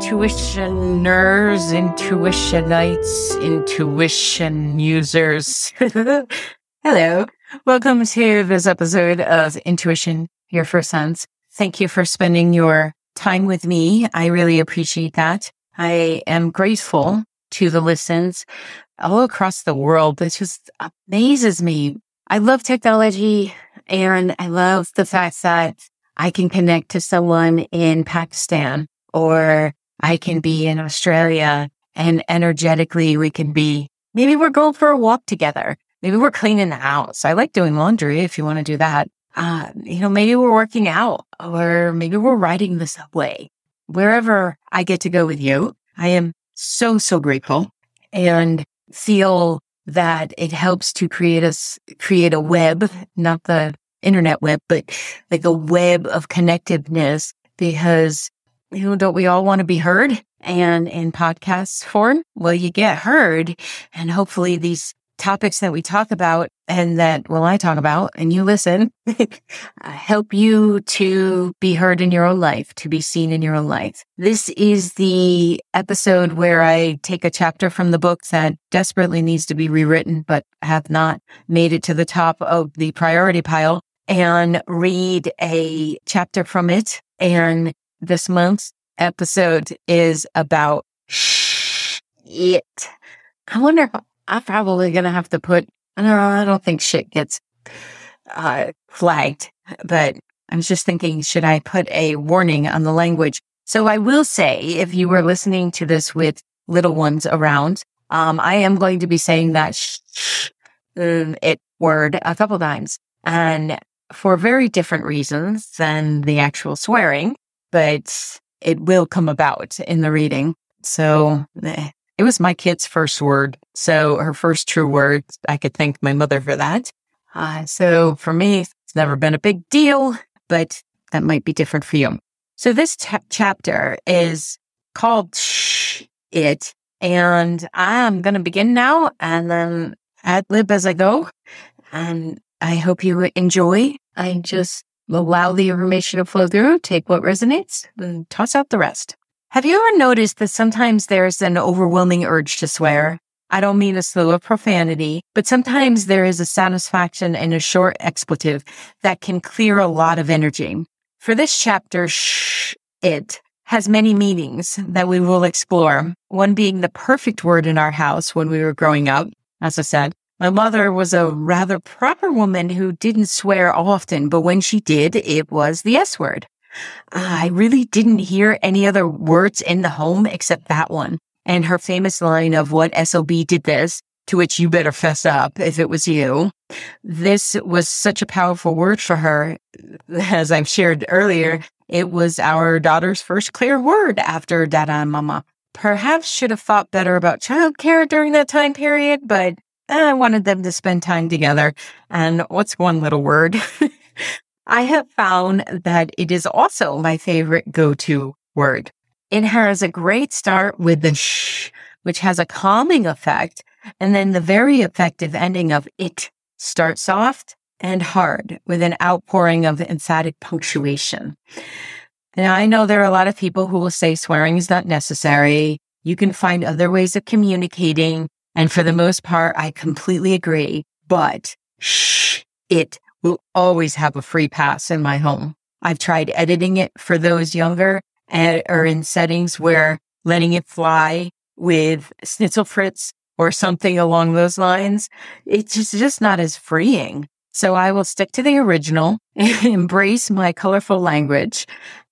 intuition nerds, intuitionites, intuition users. Hello. Welcome to this episode of Intuition, Your First Sense. Thank you for spending your time with me. I really appreciate that. I am grateful to the listens all across the world. It just amazes me. I love technology and I love the fact that I can connect to someone in Pakistan or I can be in Australia and energetically we can be, maybe we're going for a walk together. Maybe we're cleaning the house. I like doing laundry if you want to do that. Maybe we're working out or maybe we're riding the subway. Wherever I get to go with you, I am so grateful and feel that it helps to create a web, not the internet web, but like a web of connectiveness because, don't we all want to be heard? And in podcast form, well, you get heard and hopefully these topics that we talk about and that, I talk about and you listen, help you to be heard in your own life, to be seen in your own life. This is the episode where I take a chapter from the book that desperately needs to be rewritten, but have not made it to the top of the priority pile and read a chapter from it. And this month's episode is about shit. I wonder if I'm probably going to have to put, I don't think shit gets flagged, but I was just thinking, should I put a warning on the language? So I will say, if you were listening to this with little ones around, I am going to be saying that it word a couple times and for very different reasons than the actual swearing, but it will come about in the reading. So it was my kid's first word. So her first true word, I could thank my mother for that. So for me, it's never been a big deal, but that might be different for you. So this chapter is called Shh It, and I'm going to begin now and then ad lib as I go. And I hope you enjoy. I just allow the information to flow through, take what resonates, and toss out the rest. Have you ever noticed that sometimes there's an overwhelming urge to swear? I don't mean a slew of profanity, but sometimes there is a satisfaction in a short expletive that can clear a lot of energy. For this chapter, shh, it has many meanings that we will explore. One being the perfect word in our house when we were growing up. As I said, my mother was a rather proper woman who didn't swear often, but when she did, it was the S word. I really didn't hear any other words in the home except that one. And her famous line of what SOB did this, to which you better fess up if it was you. This was such a powerful word for her. As I've shared earlier, it was our daughter's first clear word after Dada and Mama. Perhaps should have thought better about childcare during that time period, but I wanted them to spend time together. And what's one little word? I have found that it is also my favorite go-to word. It has a great start with the shh, which has a calming effect, and then the very effective ending of it starts soft and hard with an outpouring of emphatic punctuation. Now, I know there are a lot of people who will say swearing is not necessary. You can find other ways of communicating, and for the most part, I completely agree, but shh, it will always have a free pass in my home. I've tried editing it for those younger, or in settings where letting it fly with schnitzel fritz or something along those lines, it's just not as freeing. So I will stick to the original, embrace my colorful language,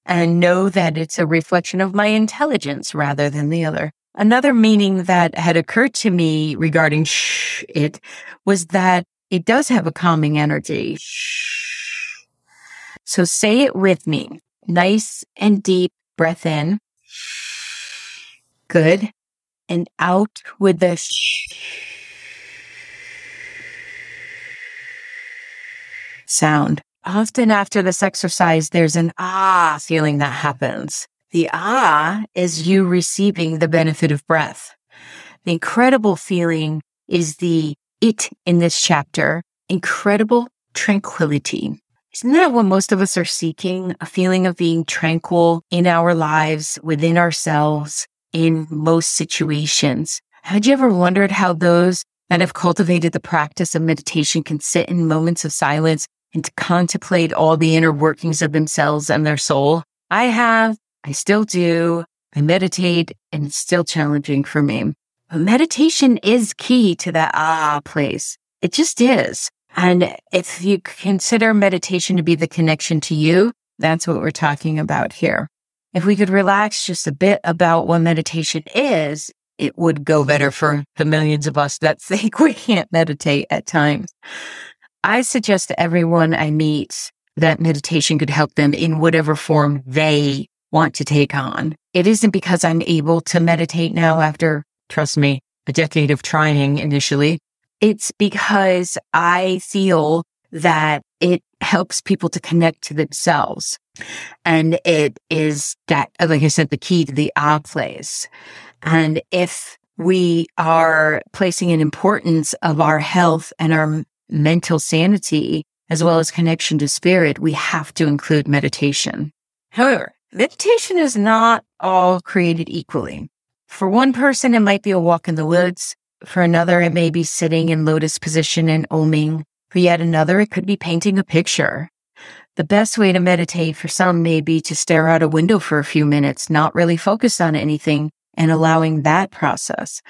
and know that it's a reflection of my intelligence rather than the other. Another meaning that had occurred to me regarding shh it was that it does have a calming energy. Shh. So say it with me. Nice and deep breath in. Good. And out with the shh sound. Often after this exercise, there's an ah feeling that happens. The ah is you receiving the benefit of breath. The incredible feeling is the it in this chapter. Incredible tranquility. Isn't that what most of us are seeking? A feeling of being tranquil in our lives, within ourselves, in most situations. Had you ever wondered how those that have cultivated the practice of meditation can sit in moments of silence and to contemplate all the inner workings of themselves and their soul? I have. I still do. I meditate, and it's still challenging for me. But meditation is key to that place. It just is. And if you consider meditation to be the connection to you, that's what we're talking about here. If we could relax just a bit about what meditation is, it would go better for the millions of us that think we can't meditate at times. I suggest to everyone I meet that meditation could help them in whatever form they want to take on. It isn't because I'm able to meditate now after, trust me, a decade of trying initially. It's because I feel that it helps people to connect to themselves. And it is that, like I said, the key to the place. And if we are placing an importance of our health and our mental sanity, as well as connection to spirit, we have to include meditation. However, meditation is not all created equally. For one person, it might be a walk in the woods. For another, it may be sitting in lotus position and oming. For yet another, it could be painting a picture. The best way to meditate for some may be to stare out a window for a few minutes, not really focused on anything, and allowing that process.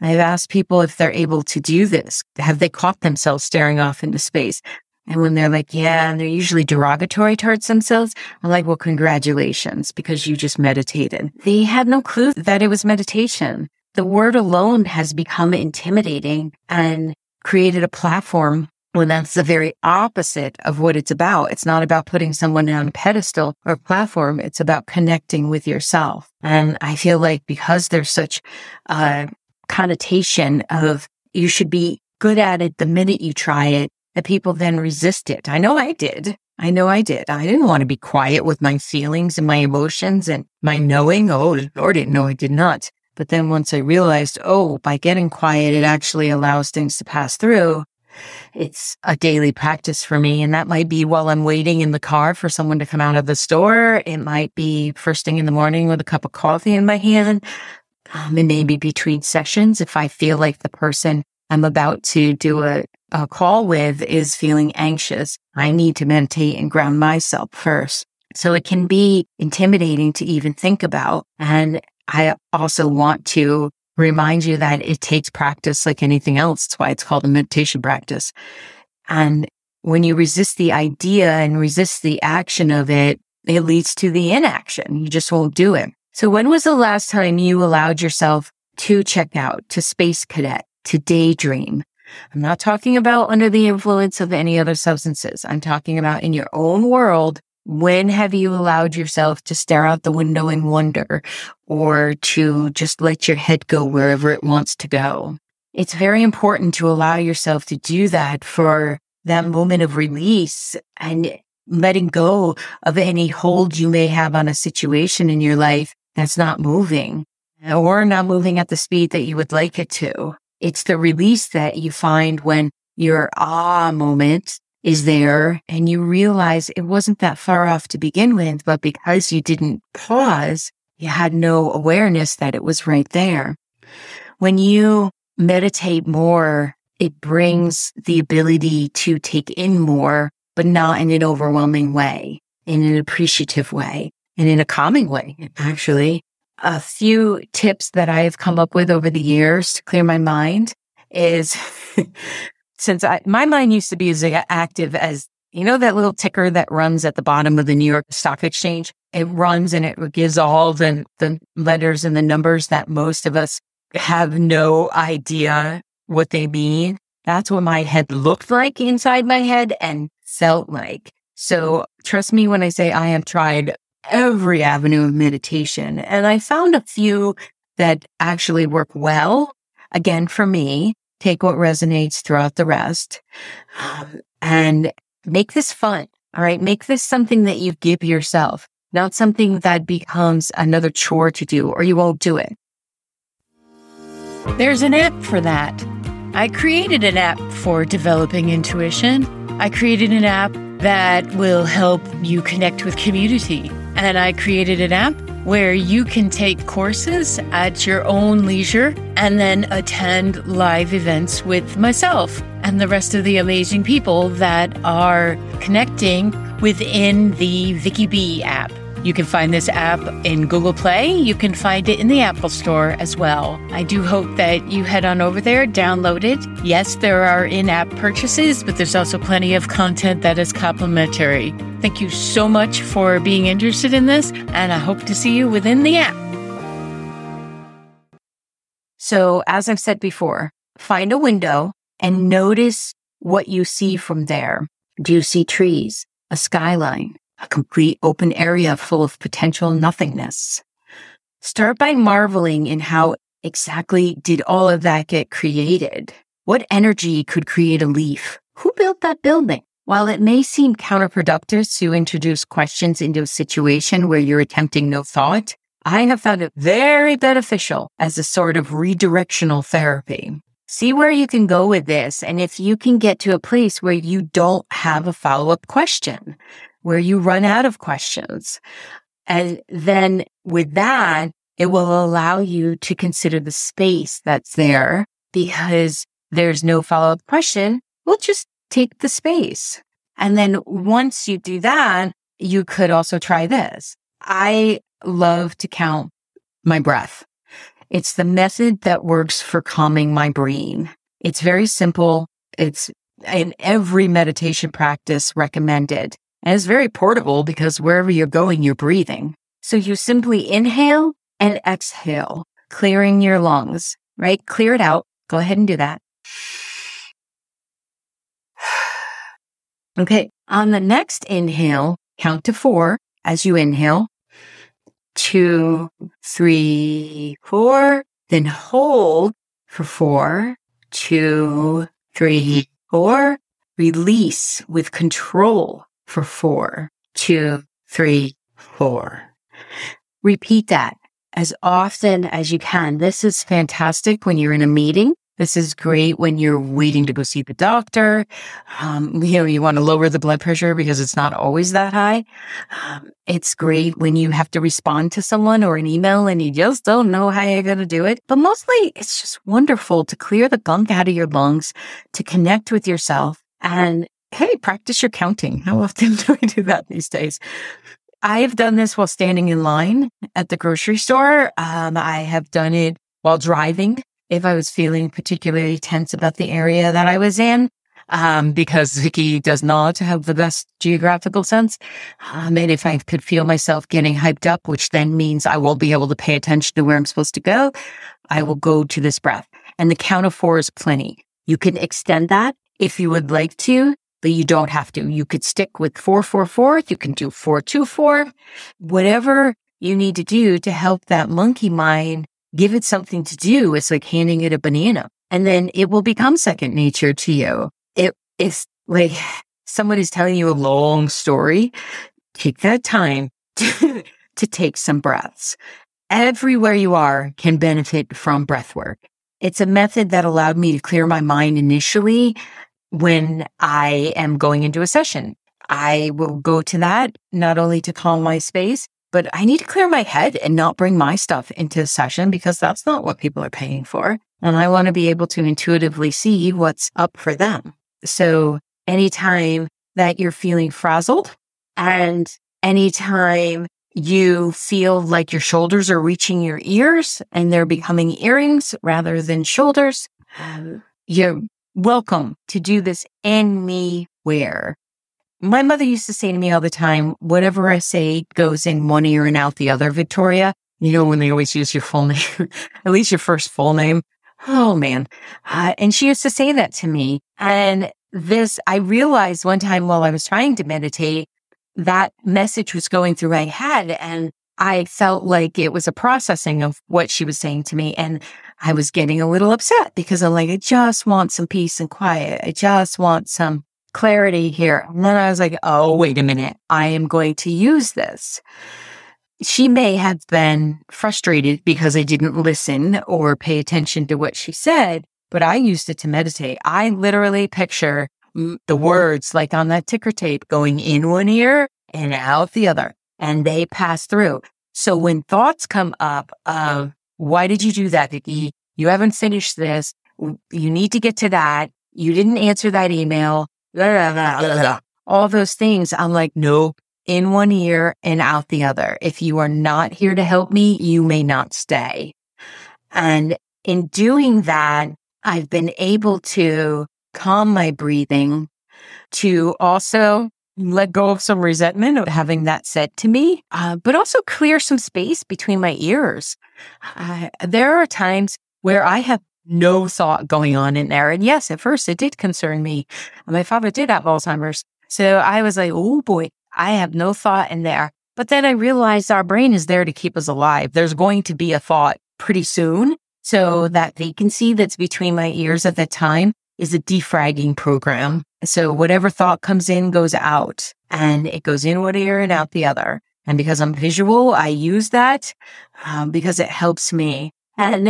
I've asked people if they're able to do this. Have they caught themselves staring off into space? And when they're like, yeah, and they're usually derogatory towards themselves, I'm like, well, congratulations, because you just meditated. They had no clue that it was meditation. The word alone has become intimidating and created a platform when that's the very opposite of what it's about. It's not about putting someone on a pedestal or a platform. It's about connecting with yourself. And I feel like because there's such a connotation of you should be good at it the minute you try it, that people then resist it. I know I did. I didn't want to be quiet with my feelings and my emotions and my knowing. Oh, Lord, no, I did not. But then once I realized, oh, by getting quiet, it actually allows things to pass through. It's a daily practice for me. And that might be while I'm waiting in the car for someone to come out of the store. It might be first thing in the morning with a cup of coffee in my hand. It may be between sessions. If I feel like the person I'm about to do a call with is feeling anxious, I need to meditate and ground myself first. So it can be intimidating to even think about. And I also want to remind you that it takes practice like anything else. That's why it's called a meditation practice. And when you resist the idea and resist the action of it, it leads to the inaction. You just won't do it. So when was the last time you allowed yourself to check out, to space cadet, to daydream? I'm not talking about under the influence of any other substances. I'm talking about in your own world. When have you allowed yourself to stare out the window and wonder, or to just let your head go wherever it wants to go? It's very important to allow yourself to do that for that moment of release and letting go of any hold you may have on a situation in your life that's not moving, or not moving at the speed that you would like it to. It's the release that you find when your moment is there and you realize it wasn't that far off to begin with, but because you didn't pause, you had no awareness that it was right there. When you meditate more, it brings the ability to take in more, but not in an overwhelming way, in an appreciative way, and in a calming way, actually. A few tips that I've come up with over the years to clear my mind is... Since my mind used to be as active as, you know, that little ticker that runs at the bottom of the New York Stock Exchange, it runs and it gives all the letters and the numbers that most of us have no idea what they mean. That's what my head looked like inside my head and felt like. So trust me when I say I have tried every avenue of meditation, and I found a few that actually work well, again, for me. Take what resonates, throw out the rest, and make this fun, all right? Make this something that you give yourself, not something that becomes another chore to do, or you won't do it. There's an app for that. I created an app for developing intuition. I created an app that will help you connect with community. And I created an app where you can take courses at your own leisure and then attend live events with myself and the rest of the amazing people that are connecting within the Vicky B app. You can find this app in Google Play. You can find it in the Apple Store as well. I do hope that you head on over there, download it. Yes, there are in-app purchases, but there's also plenty of content that is complimentary. Thank you so much for being interested in this, and I hope to see you within the app. So, as I've said before, find a window and notice what you see from there. Do you see trees, a skyline, a complete open area full of potential nothingness? Start by marveling in how exactly did all of that get created? What energy could create a leaf? Who built that building? While it may seem counterproductive to introduce questions into a situation where you're attempting no thought, I have found it very beneficial as a sort of redirectional therapy. See where you can go with this, and if you can get to a place where you don't have a follow-up question, where you run out of questions. And then with that, it will allow you to consider the space that's there, because there's no follow-up question. We'll just take the space. And then once you do that, you could also try this. I love to count my breath. It's the method that works for calming my brain. It's very simple. It's in every meditation practice recommended. And it's very portable because wherever you're going, you're breathing. So you simply inhale and exhale, clearing your lungs, right? Clear it out. Go ahead and do that. Okay. On the next inhale, count to 4 as you inhale. 2, 3, 4. Then hold for 4, 2, 3, 4. Release with control for 4, 2, 3, 4. Repeat that as often as you can. This is fantastic when you're in a meeting. This is great when you're waiting to go see the doctor. You want to lower the blood pressure because it's not always that high. It's great when you have to respond to someone or an email and you just don't know how you're going to do it. But mostly it's just wonderful to clear the gunk out of your lungs, to connect with yourself, and hey, practice your counting. How often do I do that these days? I've done this while standing in line at the grocery store. I have done it while driving if I was feeling particularly tense about the area that I was in, because Vicky does not have the best geographical sense. And if I could feel myself getting hyped up, which then means I won't be able to pay attention to where I'm supposed to go, I will go to this breath. And the count of 4 is plenty. You can extend that if you would like to. But you don't have to. You could stick with 4, 4, 4. You can do 4, 2, 4. Whatever you need to do to help that monkey mind, give it something to do. It's like handing it a banana. And then it will become second nature to you. It's like somebody's telling you a long story. Take that time to take some breaths. Everywhere you are can benefit from breath work. It's a method that allowed me to clear my mind initially. When I am going into a session, I will go to that not only to calm my space, but I need to clear my head and not bring my stuff into the session because that's not what people are paying for. And I want to be able to intuitively see what's up for them. So anytime that you're feeling frazzled and anytime you feel like your shoulders are reaching your ears and they're becoming earrings rather than shoulders, you're welcome to do this anywhere. My mother used to say to me all the time, whatever I say goes in one ear and out the other, Victoria. You know, when they always use your full name, at least your first full name. Oh, man. And she used to say that to me. And this, I realized one time while I was trying to meditate, that message was going through my head. And I felt like it was a processing of what she was saying to me. And I was getting a little upset because I'm like, I just want some peace and quiet. I just want some clarity here. And then I was like, oh, wait a minute. I am going to use this. She may have been frustrated because I didn't listen or pay attention to what she said, but I used it to meditate. I literally picture the words like on that ticker tape going in one ear and out the other, and they pass through. So when thoughts come up of, why did you do that, Vicky? You haven't finished this. You need to get to that. You didn't answer that email. Blah, blah, blah, blah. All those things. I'm like, no, in one ear and out the other. If you are not here to help me, you may not stay. And in doing that, I've been able to calm my breathing, to also let go of some resentment of having that said to me, but also clear some space between my ears. There are times where I have no thought going on in there. And yes, at first it did concern me. My father did have Alzheimer's. So I was like, oh boy, I have no thought in there. But then I realized our brain is there to keep us alive. There's going to be a thought pretty soon. So that vacancy that's between my ears at the time is a defragging program. So whatever thought comes in goes out, and it goes in one ear and out the other. And because I'm visual, I use that because it helps me. And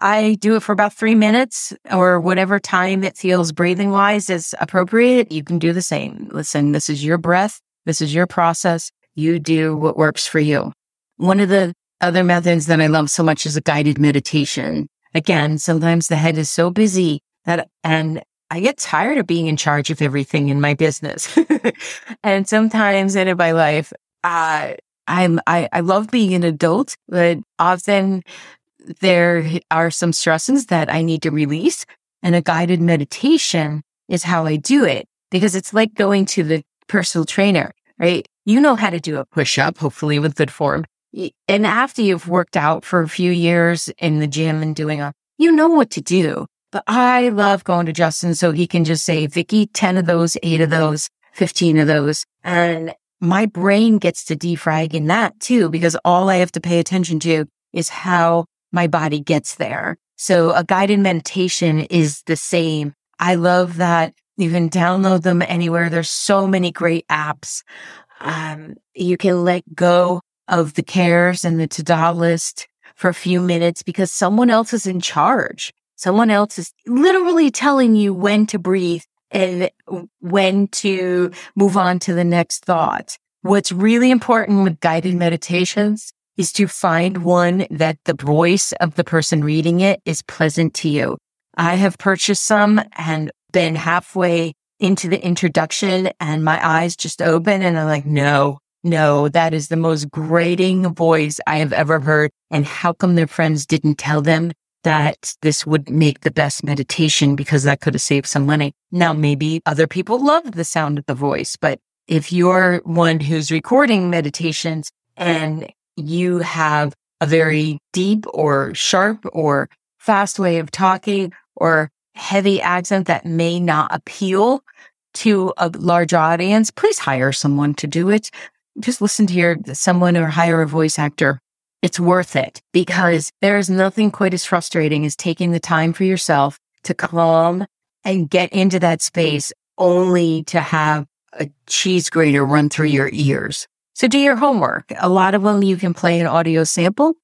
I do it for about 3 minutes or whatever time it feels breathing wise is appropriate. You can do the same. Listen, this is your breath. This is your process. You do what works for you. One of the other methods that I love so much is a guided meditation. Again, sometimes the head is so busy and I get tired of being in charge of everything in my business. And sometimes in my life, I love being an adult, but often there are some stresses that I need to release. And a guided meditation is how I do it, because it's like going to the personal trainer, right? You know how to do a push-up, hopefully with good form. And after you've worked out for a few years in the gym and doing you know what to do. But I love going to Justin so he can just say, Vicky, 10 of those, 8 of those, 15 of those. And my brain gets to defrag in that too, because all I have to pay attention to is how my body gets there. So a guided meditation is the same. I love that. You can download them anywhere. There's so many great apps. You can let go of the cares and the to-do list for a few minutes because someone else is in charge. Someone else is literally telling you when to breathe and when to move on to the next thought. What's really important with guided meditations is to find one that the voice of the person reading it is pleasant to you. I have purchased some and been halfway into the introduction and my eyes just open and I'm like, no, that is the most grating voice I have ever heard. And how come their friends didn't tell them that this would make the best meditation, because that could have saved some money? Now, maybe other people love the sound of the voice, but if you're one who's recording meditations and you have a very deep or sharp or fast way of talking or heavy accent that may not appeal to a large audience, please hire someone to do it. Just listen to someone or hire a voice actor. It's worth it, because there is nothing quite as frustrating as taking the time for yourself to calm and get into that space only to have a cheese grater run through your ears. So do your homework. A lot of them you can play an audio sample.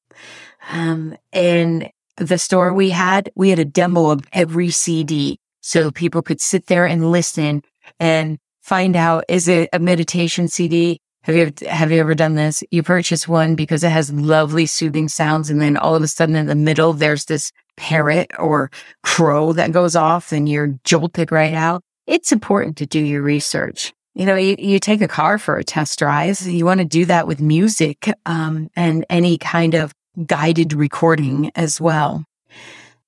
In the store we had a demo of every CD so people could sit there and listen and find out, is it a meditation CD? Have you ever done this? You purchase one because it has lovely soothing sounds, and then all of a sudden in the middle there's this parrot or crow that goes off and you're jolted right out. It's important to do your research. You know, you take a car for a test drive. You want to do that with music and any kind of guided recording as well.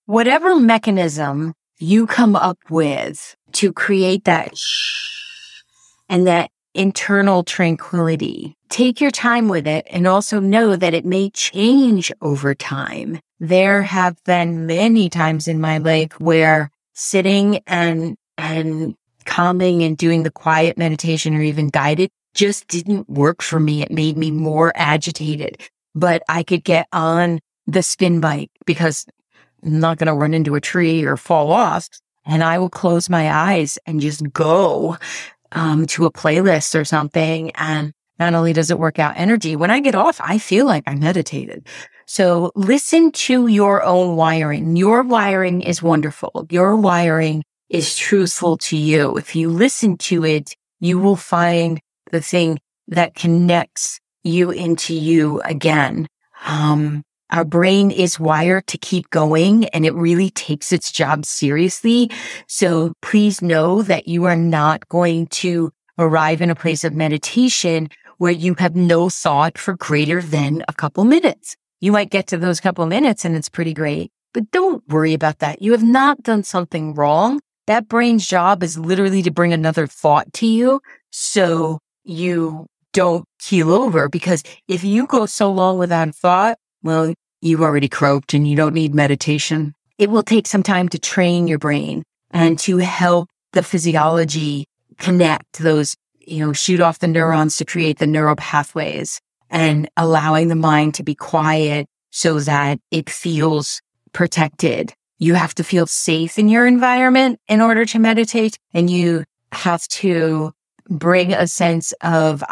Whatever mechanism you come up with to create that shh and that internal tranquility. Take your time with it, and also know that it may change over time. There have been many times in my life where sitting and calming and doing the quiet meditation or even guided just didn't work for me. It made me more agitated, but I could get on the spin bike because I'm not going to run into a tree or fall off, and I will close my eyes and just go to a playlist or something. And not only does it work out energy, when I get off, I feel like I meditated. So listen to your own wiring. Your wiring is wonderful. Your wiring is truthful to you. If you listen to it, you will find the thing that connects you into you again. Our brain is wired to keep going, and it really takes its job seriously. So please know that you are not going to arrive in a place of meditation where you have no thought for greater than a couple minutes. You might get to those couple minutes and it's pretty great, but don't worry about that. You have not done something wrong. That brain's job is literally to bring another thought to you so you don't keel over, because if you go so long without a thought, well, you've already croaked and you don't need meditation. It will take some time to train your brain and to help the physiology connect those, shoot off the neurons to create the neural pathways, and allowing the mind to be quiet so that it feels protected. You have to feel safe in your environment in order to meditate, and you have to bring a sense of,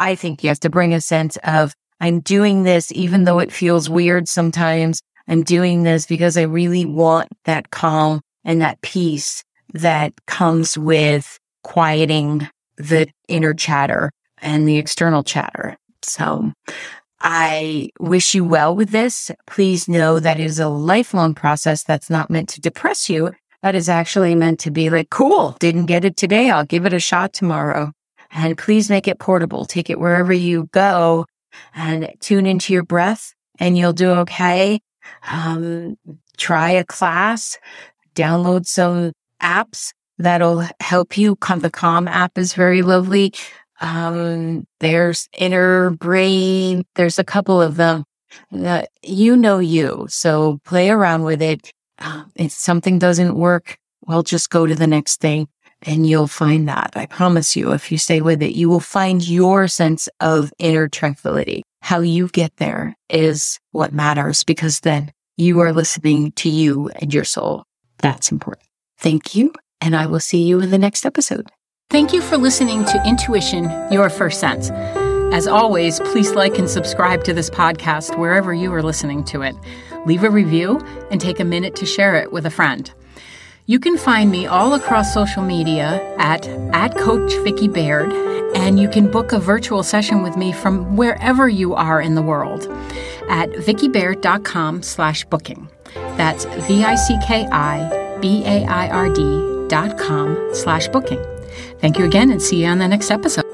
I'm doing this even though it feels weird sometimes. I'm doing this because I really want that calm and that peace that comes with quieting the inner chatter and the external chatter. So I wish you well with this. Please know that it is a lifelong process that's not meant to depress you. That is actually meant to be like, cool, didn't get it today. I'll give it a shot tomorrow. And please make it portable. Take it wherever you go and tune into your breath, and you'll do okay. Try a class, download some apps that'll help you. The Calm app is very lovely. There's Inner Brain. There's a couple of them. So play around with it. If something doesn't work, well, just go to the next thing and you'll find that. I promise you, if you stay with it, you will find your sense of inner tranquility. How you get there is what matters, because then you are listening to you and your soul. That's important. Thank you. And I will see you in the next episode. Thank you for listening to Intuition, Your First Sense. As always, please like and subscribe to this podcast wherever you are listening to it. Leave a review and take a minute to share it with a friend. You can find me all across social media at Coach Vicky Baird, and you can book a virtual session with me from wherever you are in the world at vickybaird.com/booking. That's VICKIBAIRD.com/booking. Thank you again, and see you on the next episode.